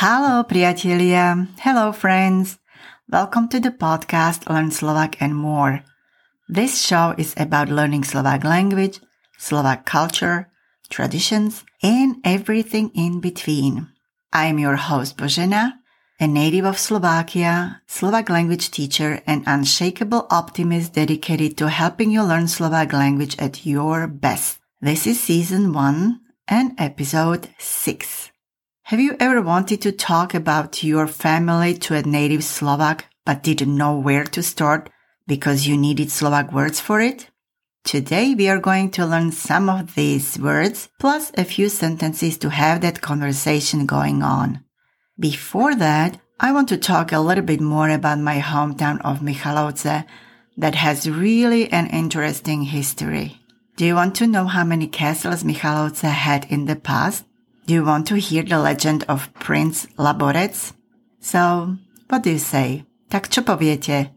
Hello, priatelia. Hello, friends. Welcome to the podcast Learn Slovak and More. This show is about learning Slovak language, Slovak culture, traditions, and everything in between. I am your host, Božena, a native of Slovakia, Slovak language teacher, and unshakable optimist dedicated to helping you learn Slovak language at your best. This is Season 1 and Episode 6. Have you ever wanted to talk about your family to a native Slovak but didn't know where to start because you needed Slovak words for it? Today we are going to learn some of these words plus a few sentences to have that conversation going on. Before that, I want to talk a little bit more about my hometown of Michalovce that has really an interesting history. Do you want to know how many castles Michalovce had in the past? Do you want to hear the legend of Prince Laborec? So, what do you say? Tak čo poviete?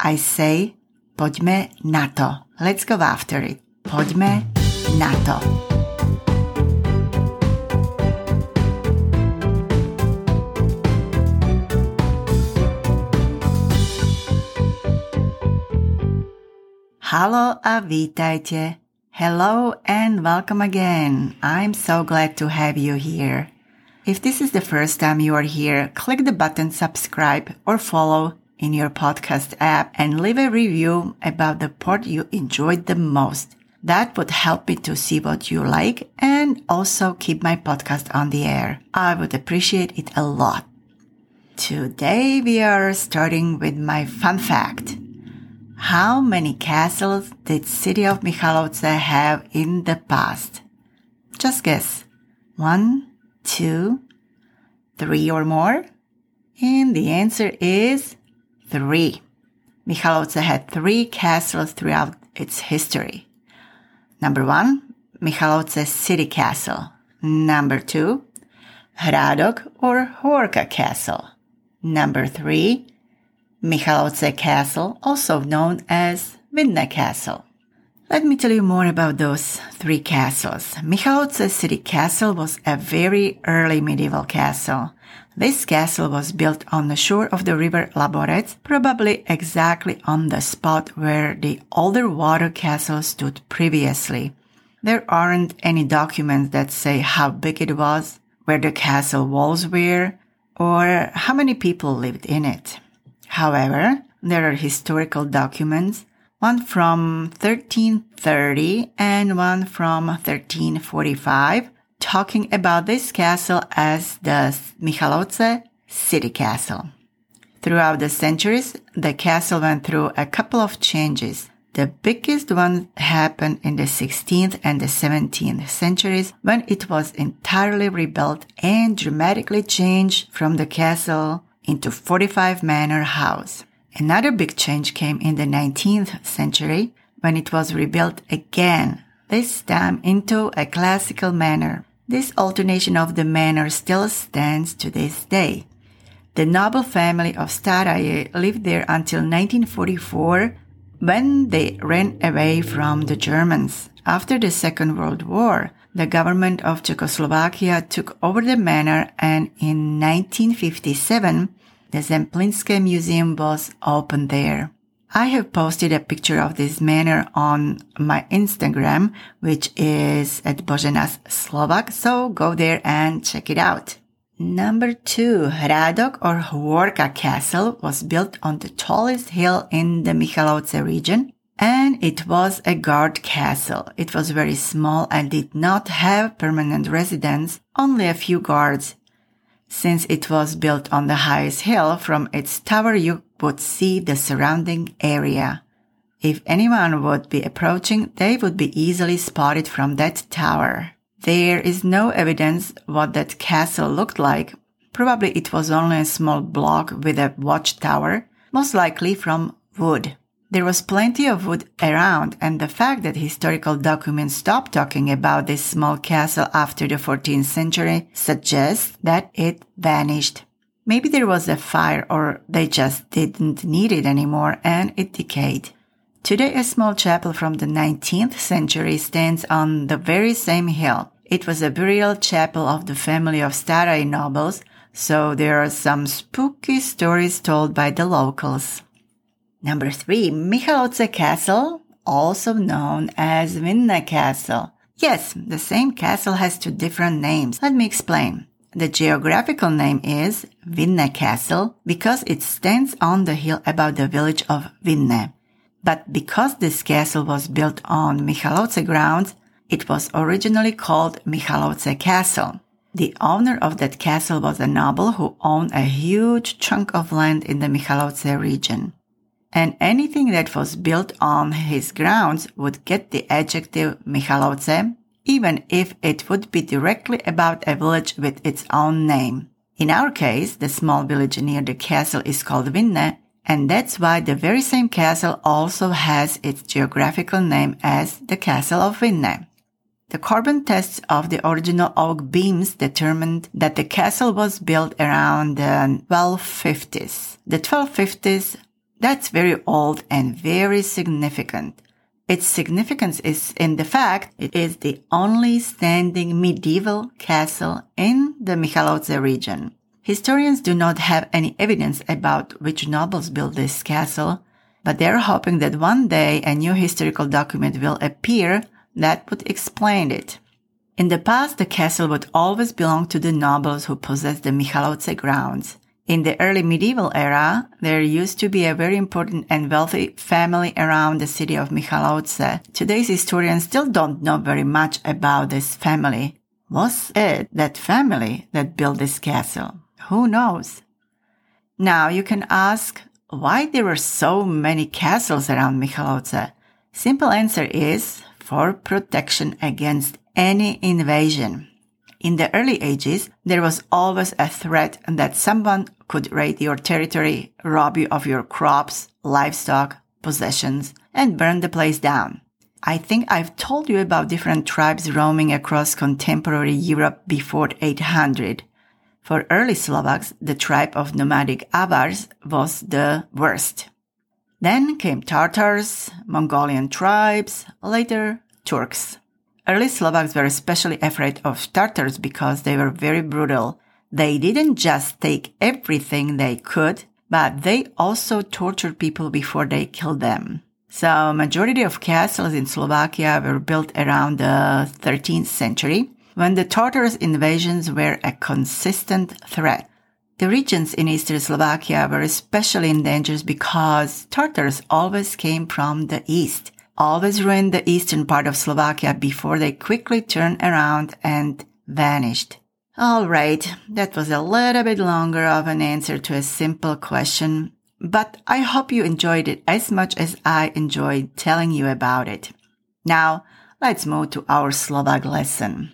I say, poďme na to. Let's go after it. Poďme na to. Haló a vítajte. Hello and welcome again. I'm so glad to have you here. If this is the first time you are here, click the button subscribe or follow in your podcast app and leave a review about the part you enjoyed the most. That would help me to see what you like and also keep my podcast on the air. I would appreciate it a lot. Today we are starting with my fun fact. How many castles did city of Michalovce have in the past? Just guess. 1, 2, 3 or more? And the answer is 3. Michalovce had 3 castles throughout its history. Number 1, Michalovce City Castle. Number 2, Hradok or Hvorka Castle. Number 3, Michalovce Castle, also known as Vinné Castle. Let me tell you more about those 3 castles. Michalovce City Castle was a very early medieval castle. This castle was built on the shore of the river Laborec, probably exactly on the spot where the older water castle stood previously. There aren't any documents that say how big it was, where the castle walls were, or how many people lived in it. However, there are historical documents, one from 1330 and one from 1345, talking about this castle as the Michalovce City Castle. Throughout the centuries, the castle went through a couple of changes. The biggest one happened in the 16th and the 17th centuries when it was entirely rebuilt and dramatically changed from the castle into 45 manor house. Another big change came in the 19th century when it was rebuilt again, this time into a classical manor. This alternation of the manor still stands to this day. The noble family of Staray lived there until 1944 when they ran away from the Germans. After the Second World War, the government of Czechoslovakia took over the manor, and in 1957, the Zemplinske Museum was opened there. I have posted a picture of this manor on my Instagram, which is at Božena's Slovak, so go there and check it out. Number 2, Hradok or Hvorka Castle was built on the tallest hill in the Michalovce region, and it was a guard castle. It was very small and did not have permanent residents, only a few guards. Since it was built on the highest hill, from its tower you would see the surrounding area. If anyone would be approaching, they would be easily spotted from that tower. There is no evidence what that castle looked like. Probably it was only a small block with a watchtower, most likely from wood. There was plenty of wood around, and the fact that historical documents stopped talking about this small castle after the 14th century suggests that it vanished. Maybe there was a fire, or they just didn't need it anymore and it decayed. Today, a small chapel from the 19th century stands on the very same hill. It was a burial chapel of the family of Staray nobles, so there are some spooky stories told by the locals. Number 3. Michalovce Castle, also known as Vinné Castle. Yes, the same castle has two different names. Let me explain. The geographical name is Vinné Castle because it stands on the hill above the village of Vinné. But because this castle was built on Michalovce grounds, it was originally called Michalovce Castle. The owner of that castle was a noble who owned a huge chunk of land in the Michalovce region. And anything that was built on his grounds would get the adjective Michalovce, even if it would be directly about a village with its own name. In our case, the small village near the castle is called Vinné, and that's why the very same castle also has its geographical name as the Castle of Vinné. The carbon tests of the original oak beams determined that the castle was built around the 1250s. The 1250s, that's very old and very significant. Its significance is in the fact it is the only standing medieval castle in the Michalovce region. Historians do not have any evidence about which nobles built this castle, but they are hoping that one day a new historical document will appear that would explain it. In the past, the castle would always belong to the nobles who possessed the Michalovce grounds. In the early medieval era, there used to be a very important and wealthy family around the city of Michalovce. Today's historians still don't know very much about this family. Was it that family that built this castle? Who knows? Now you can ask, why there were so many castles around Michalovce? Simple answer is, for protection against any invasion. In the early ages, there was always a threat that someone could raid your territory, rob you of your crops, livestock, possessions, and burn the place down. I think I've told you about different tribes roaming across contemporary Europe before 800. For early Slovaks, the tribe of nomadic Avars was the worst. Then came Tartars, Mongolian tribes, later Turks. Early Slovaks were especially afraid of Tartars because they were very brutal. They didn't just take everything they could, but they also tortured people before they killed them. So majority of castles in Slovakia were built around the 13th century, when the Tartars' invasions were a consistent threat. The regions in eastern Slovakia were especially in danger because Tartars always came from the east. Always ruined the eastern part of Slovakia before they quickly turned around and vanished. Alright, that was a little bit longer of an answer to a simple question, but I hope you enjoyed it as much as I enjoyed telling you about it. Now, let's move to our Slovak lesson.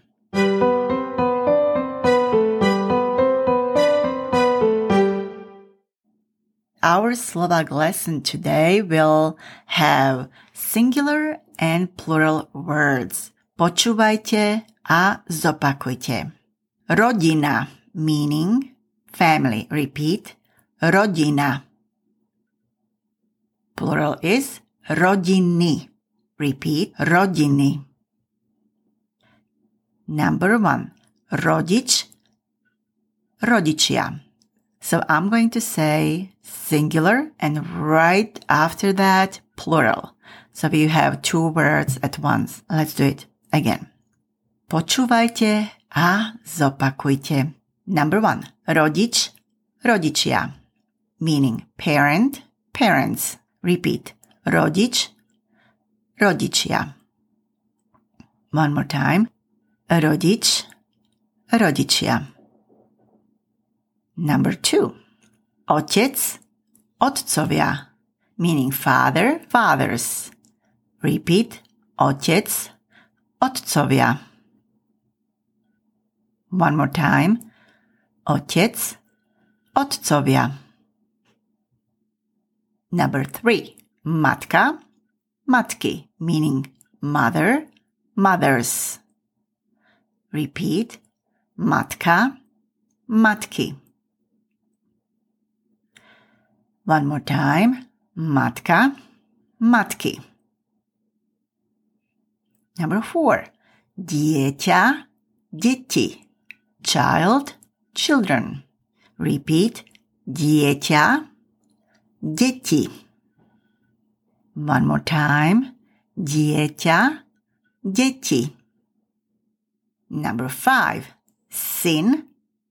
Our Slovak lesson today will have singular and plural words. Počúvajte a zopakujte. Rodina, meaning family. Repeat. Rodina. Plural is rodiny. Repeat. Rodiny. Number 1. Rodič, rodičia. So I'm going to say singular and right after that plural. So we have two words at once. Let's do it again. Počúvajte a zopakujte. Number 1. Rodič, rodičia. Meaning parent, parents. Repeat. Rodič, rodičia. One more time. Rodič, rodičia. Number 2. Otec, otcovia. Meaning father, fathers. Repeat. Otec, otcovia. One more time. Otec, otcovia. Number 3. Matka, matky. Meaning mother, mothers. Repeat. Matka, matky. One more time. Matka, matky. Number 4. Dieťa, deti. Child, children. Repeat. Dieťa. Deti. One more time. Dieťa. Deti. Number 5. Syn.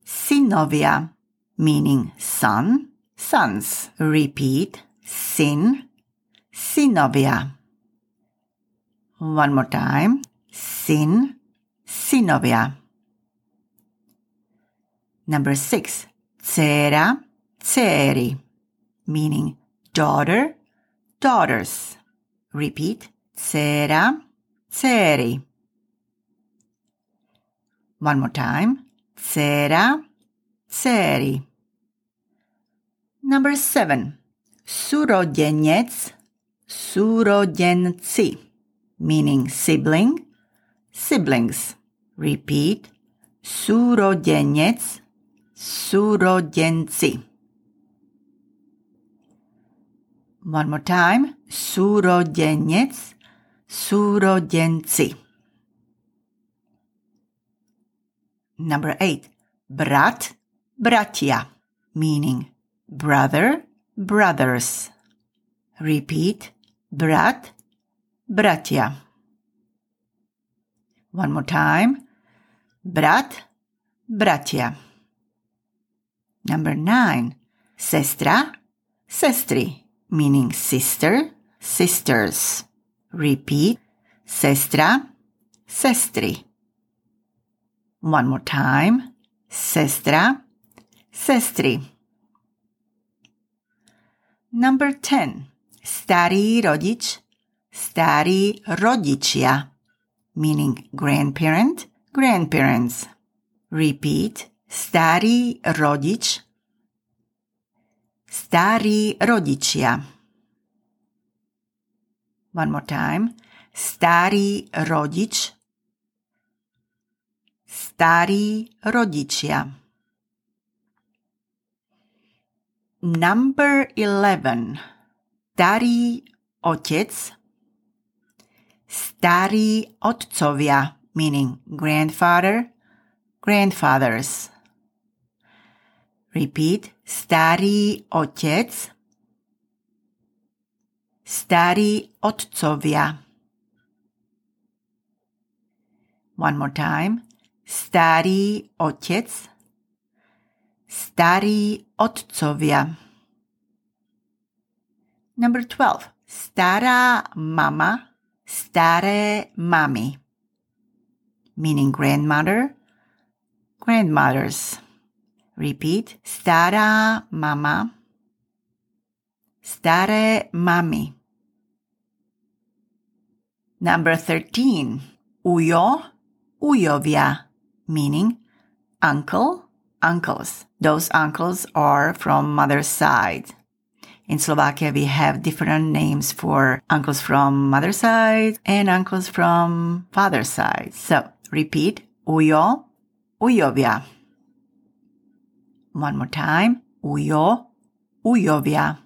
Synovia. Meaning son. Sons. Repeat. Syn. Synovia. One more time. Syn. Synovia. Number 6. Dcera. Dcery. Meaning daughter. Daughters. Repeat. Dcera. Dcery. One more time. Dcera. Dcery. Number 7. Súrodenec. Súrodenci. Meaning sibling. Siblings. Repeat. Súrodenec. Súrodenci. One more time. Súrodenec. Súrodenci. Number 8. Brat. Bratia. Meaning brother. Brothers. Repeat. Brat. Bratia. One more time. Brat. Bratia. Number 9. Sestra. Sestry. Meaning sister. Sisters. Repeat. Sestra. Sestry. One more time. Sestra. Sestry. Number 10. Starý rodič. Starí rodičia. Meaning grandparent. Grandparents. Repeat. Starý rodič. Starí rodičia. One more time. Starý rodič. Starí rodičia. Number 11. Starý otec. Starí otcovia. Meaning grandfather. Grandfathers. Repeat. Starý otec. Starí otcovia. One more time. Starý otec. Starí otcovia. Number 12. Stará mama. Staré mamy. Meaning grandmother. Grandmothers. Repeat. Stará mama. Staré mamy. Number 13. Ujo. Ujovia. Meaning uncle. Uncles. Those uncles are from mother's side. In Slovakia, we have different names for uncles from mother's side and uncles from father's side. So, repeat. Ujo. Ujovia. One more time. Ujo. Ujovia.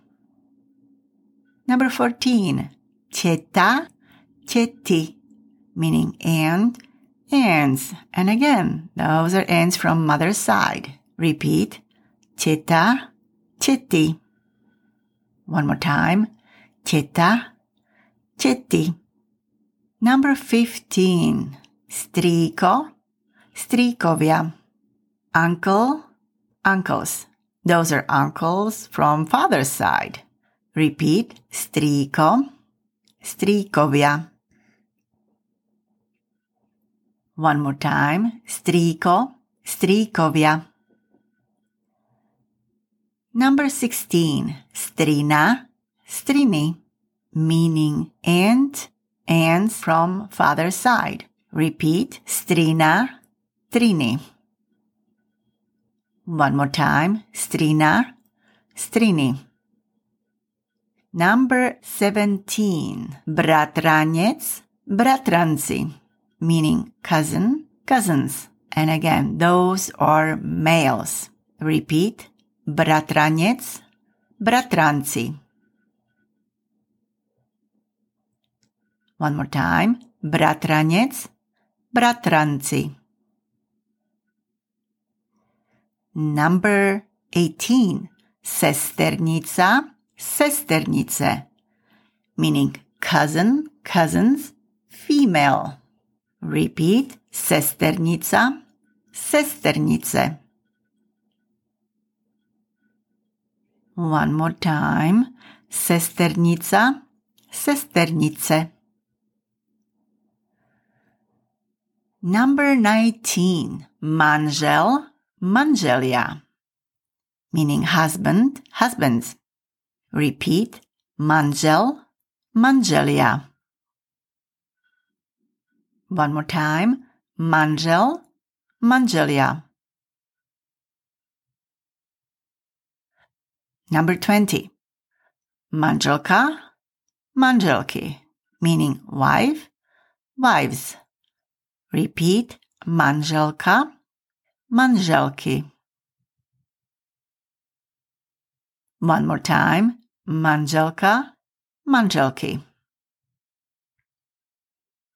Number 14. Teta. Teti. Meaning aunt. Aunts. And again, those are aunts from mother's side. Repeat. Teta. Teti. One more time. Teta. Teti. Number 15. Strýko. Strýkovia. Uncle. Uncles. Those are uncles from father's side. Repeat. Strýko. Strýkovia. One more time. Strýko. Strýkovia. Number 16. Strina. Strini. Meaning aunt. Aunts from father's side. Repeat. Strina. Strini. One more time. Strina. Strini. Number 17. Bratranec. Bratranci. Meaning cousin. Cousins. And again, those are males. Repeat. Bratranec. Bratranci. One more time. Bratranec. Bratranci. Number 18. Sesternica, sesternice, meaning cousin, cousins, female. Repeat, sesternica, sesternice. One more time, sesternica, sesternice. Number 19, manžel, manželia, meaning husband, husbands. Repeat, manžel, manželia. One more time, manžel, manželia. Number 20, manželka, manželky, meaning wife, wives. Repeat, manželka, manželky. One more time, manželka, manželky.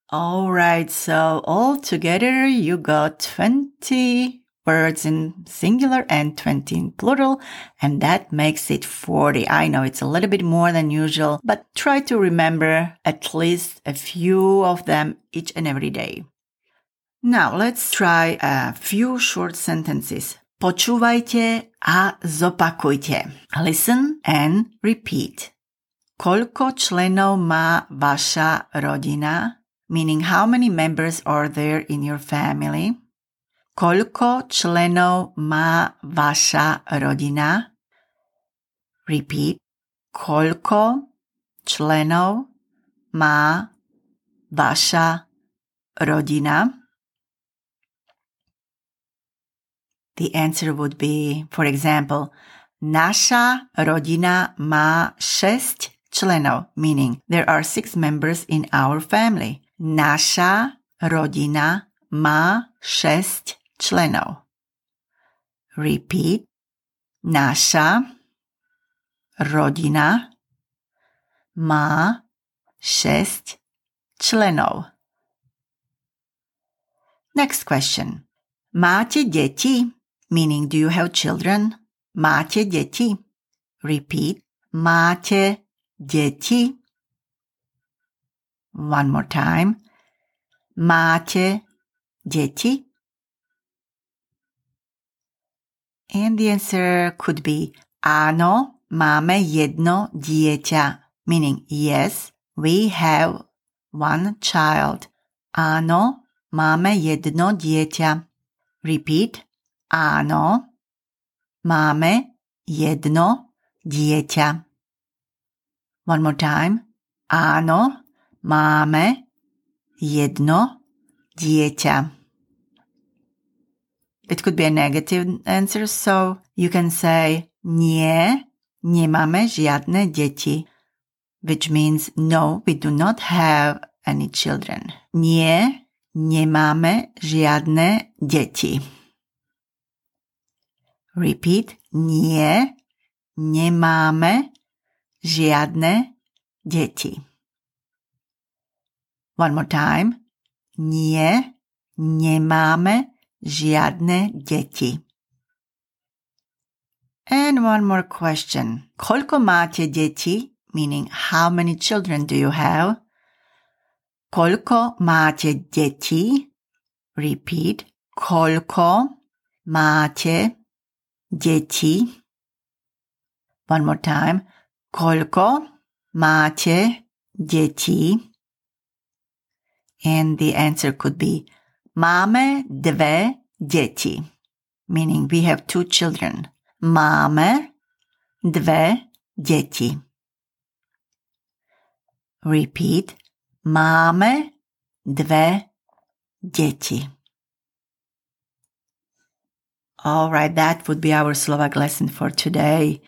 All right, so all together you got 20 words in singular and 20 in plural, and that makes it 40. I know it's a little bit more than usual, but try to remember at least a few of them each and every day. Now let's try a few short sentences. Počúvajte a zopakujte. Listen and repeat. Koľko členov má vaša rodina? Meaning how many members are there in your family? Koľko členov má vaša rodina? Repeat. Koľko členov má vaša rodina? The answer would be, for example, naša rodina má 6 členov, meaning there are 6 members in our family. Naša rodina má 6 členov. Repeat. Naša rodina má 6 členov. Next question. Máte deti? Meaning, do you have children? Máte deti? Repeat. Máte deti? One more time. Máte deti? And the answer could be, áno, máme jedno dieťa. Meaning, yes, we have one child. Áno, máme jedno dieťa. Repeat. Áno, máme jedno dieťa. One more time. Áno, máme jedno dieťa. It could be a negative answer, so you can say nie, nemáme žiadne deti, which means no, we do not have any children. Nie, nemáme žiadne deti. Repeat. Nie, nemáme žiadne deti. One more time. Nie, nemáme žiadne deti. And one more question. Koľko máte deti? Meaning, how many children do you have? Koľko máte deti? Repeat. Koľko máte deti. One more time. Koľko máte deti? And the answer could be máme dve deti. Meaning we have 2 children. Máme dve deti. Repeat. Máme dve deti. All right, that would be our Slovak lesson for today.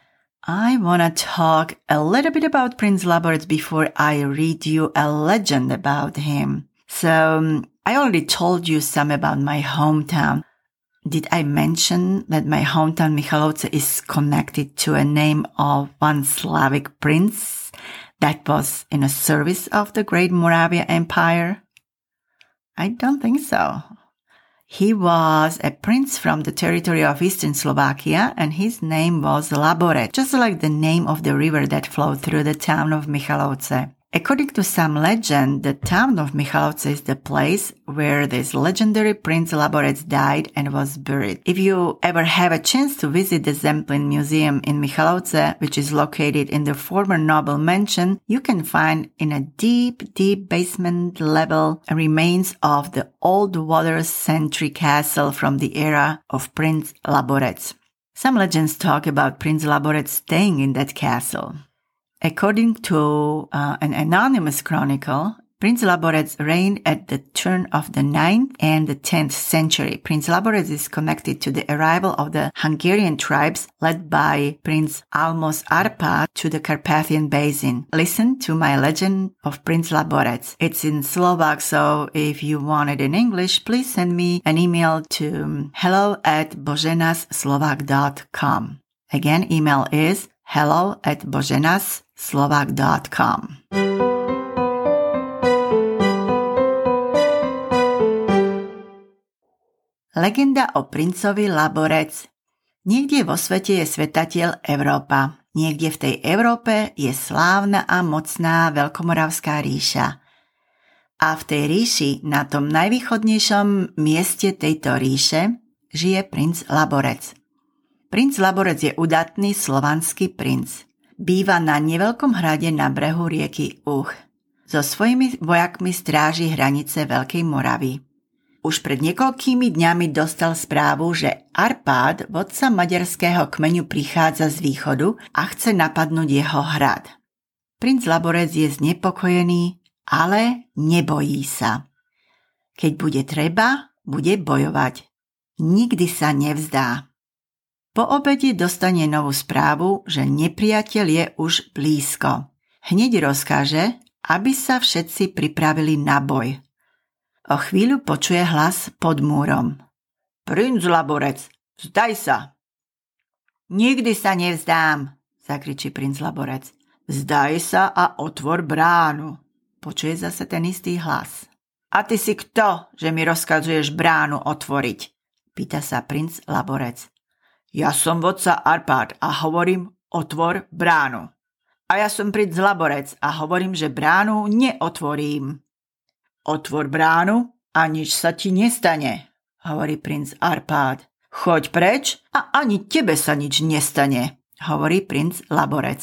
I want to talk a little bit about Prince Laborec before I read you a legend about him. So, I already told you some about my hometown. Did I mention that my hometown Michalovce is connected to a name of one Slavic prince that was in a service of the Great Moravia Empire? I don't think so. He was a prince from the territory of eastern Slovakia, and his name was Laborec, just like the name of the river that flowed through the town of Michalovce. According to some legend, the town of Michalovce is the place where this legendary Prince Laborec died and was buried. If you ever have a chance to visit the Zemplín Museum in Michalovce, which is located in the former noble mansion, you can find in a deep basement level remains of the old water sentry castle from the era of Prince Laborec. Some legends talk about Prince Laborec staying in that castle. According to an anonymous chronicle, Prince Laborec reigned at the turn of the 9th and the 10th century. Prince Laborec is connected to the arrival of the Hungarian tribes led by Prince Almos Arpa to the Carpathian Basin. Listen to my legend of Prince Laborec. It's in Slovak, so if you want it in English, please send me an email to hello@boženaslovak.com. Again, email is hello@boženaslovak.com. Legenda o princovi Laborec. Niekde vo svete je svetatiel Európa. Niekde v tej Európe je slávna a mocná Veľkomoravská ríša. A v tej ríši, na tom najvýchodnejšom mieste tejto ríše, žije princ Laborec. Princ Laborec je udatný slovanský princ. Býva na neveľkom hrade na brehu rieky Uch. So svojimi vojakmi stráži hranice Veľkej Moravy. Už pred niekoľkými dňami dostal správu, že Arpád, vodca maďarského kmeňu, prichádza z východu a chce napadnúť jeho hrad. Princ Laborec je znepokojený, ale nebojí sa. Keď bude treba, bude bojovať. Nikdy sa nevzdá. Po obede dostane novú správu, že nepriateľ je už blízko. Hneď rozkáže, aby sa všetci pripravili na boj. O chvíľu počuje hlas pod múrom. Princ Laborec, vzdaj sa! Nikdy sa nevzdám, zakričí princ Laborec. Vzdaj sa a otvor bránu. Počuje zase ten istý hlas. A ty si kto, že mi rozkazuješ bránu otvoriť? Pýta sa princ Laborec. Ja som vodca Arpád a hovorím, otvor bránu. A ja som princ Laborec a hovorím, že bránu neotvorím. Otvor bránu a nič sa ti nestane, hovorí princ Arpád. Choď preč a ani tebe sa nič nestane, hovorí princ Laborec.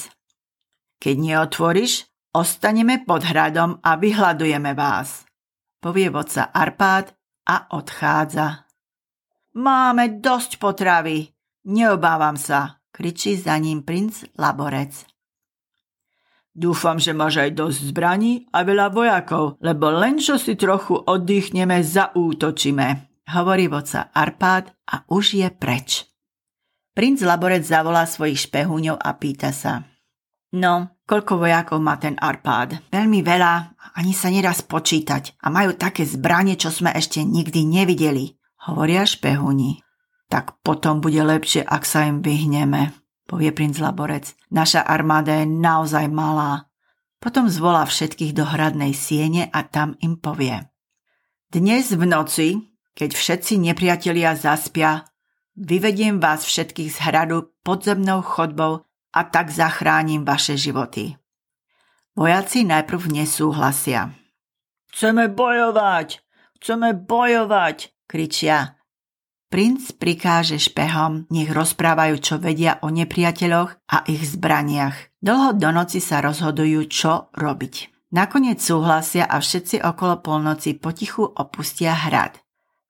Keď neotvoríš, ostaneme pod hradom a vyhľadujeme vás, povie vodca Arpád a odchádza. Máme dosť potravy. Neobávam sa, kričí za ním princ Laborec. Dúfam, že máš aj dosť zbraní a veľa vojakov, lebo len čo si trochu oddychneme, zaútočíme, hovorí vodca Arpád a už je preč. Princ Laborec zavolá svojich špehúňov a pýta sa. No, koľko vojakov má ten Arpád? Veľmi veľa, ani sa nedá spočítať a majú také zbranie, čo sme ešte nikdy nevideli, hovoria špehúni. Tak potom bude lepšie, ak sa im vyhneme, povie princ Laborec. Naša armáda je naozaj malá. Potom zvolá všetkých do hradnej siene a tam im povie. Dnes v noci, keď všetci nepriatelia zaspia, vyvediem vás všetkých z hradu podzemnou chodbou a tak zachránim vaše životy. Vojaci najprv nesúhlasia. Chceme bojovať, kričia. Princ prikáže špehom, nech rozprávajú, čo vedia o nepriateľoch a ich zbraniach. Dlho do noci sa rozhodujú, čo robiť. Nakoniec súhlasia a všetci okolo polnoci potichu opustia hrad.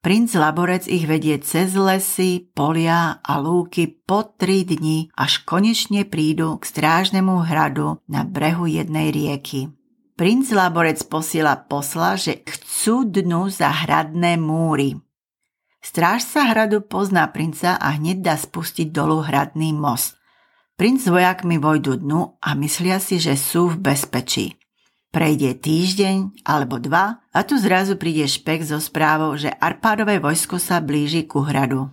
Princ Laborec ich vedie cez lesy, polia a lúky po 3 dni, až konečne prídu k strážnemu hradu na brehu jednej rieky. Princ Laborec posiela posla, že chcú dnu za hradné múry. Strážca hradu pozná princa a hneď dá spustiť dolu hradný most. Princ s vojakmi vojdu dnu a myslia si, že sú v bezpečí. Prejde týždeň alebo 2 a tu zrazu príde špek so správou, že Arpádové vojsko sa blíži ku hradu.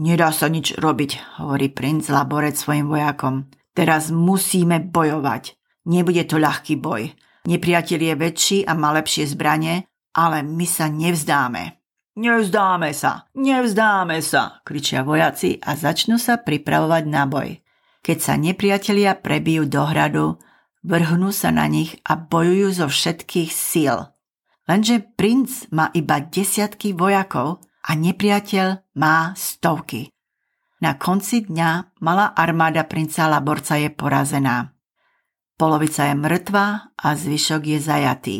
Nedá sa nič robiť, hovorí princ Laborec svojim vojakom. Teraz musíme bojovať. Nebude to ľahký boj. Nepriateľ je väčší a má lepšie zbranie, ale my sa nevzdáme. Nevzdáme sa, kričia vojaci a začnú sa pripravovať na boj. Keď sa nepriatelia prebijú do hradu, vrhnú sa na nich a bojujú zo všetkých síl. Lenže princ má iba desiatky vojakov a nepriateľ má stovky. Na konci dňa malá armáda princa Laborca je porazená. Polovica je mŕtva a zvyšok je zajatý.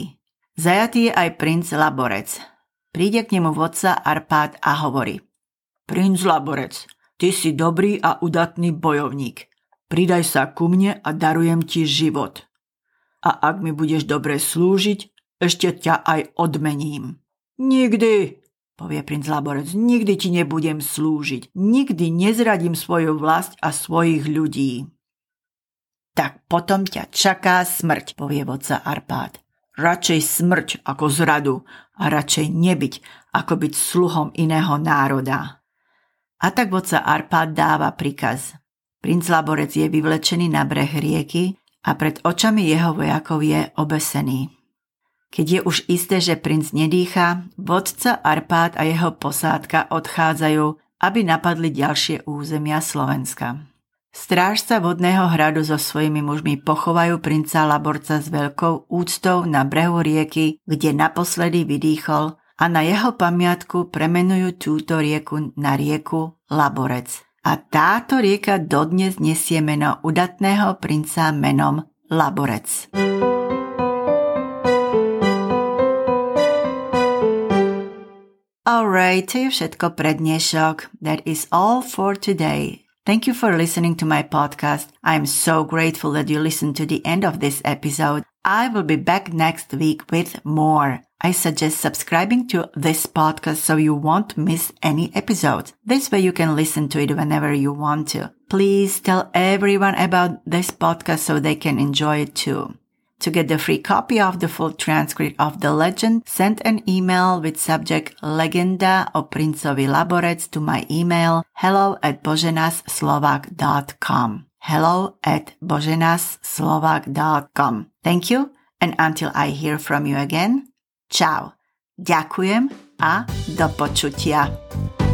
Zajatý je aj princ Laborec. Príde k nemu vodca Arpád a hovorí: Princ Laborec, ty si dobrý a udatný bojovník. Pridaj sa ku mne a darujem ti život. A ak mi budeš dobre slúžiť, ešte ťa aj odmením. Nikdy, povie princ Laborec, nikdy ti nebudem slúžiť. Nikdy nezradím svoju vlast a svojich ľudí. Tak potom ťa čaká smrť, povie vodca Arpád. Radšej smrť ako zradu a radšej nebyť, ako byť sluhom iného národa. A tak vodca Arpád dáva príkaz. Princ Laborec je vyvlečený na breh rieky a pred očami jeho vojakov je obesený. Keď je už isté, že princ nedýchá, vodca Arpád a jeho posádka odchádzajú, aby napadli ďalšie územia Slovenska. Strážca vodného hradu so svojimi mužmi pochovajú princa Laborca s veľkou úctou na brehu rieky, kde naposledy vydýchol, a na jeho pamiatku premenujú túto rieku na rieku Laborec. A táto rieka dodnes nesie meno udatného princa menom Laborec. Alright, to je všetko pre dnešok. That is all for today. Thank you for listening to my podcast. I am so grateful that you listened to the end of this episode. I will be back next week with more. I suggest subscribing to this podcast so you won't miss any episodes. This way you can listen to it whenever you want to. Please tell everyone about this podcast so they can enjoy it too. To get the free copy of the full transcript of the legend, send an email with subject Legenda o princovi Laborec to my email hello@boženaslovak.com. hello@boženaslovak.com. Thank you, and until I hear from you again, ciao. Ďakujem a do počutia.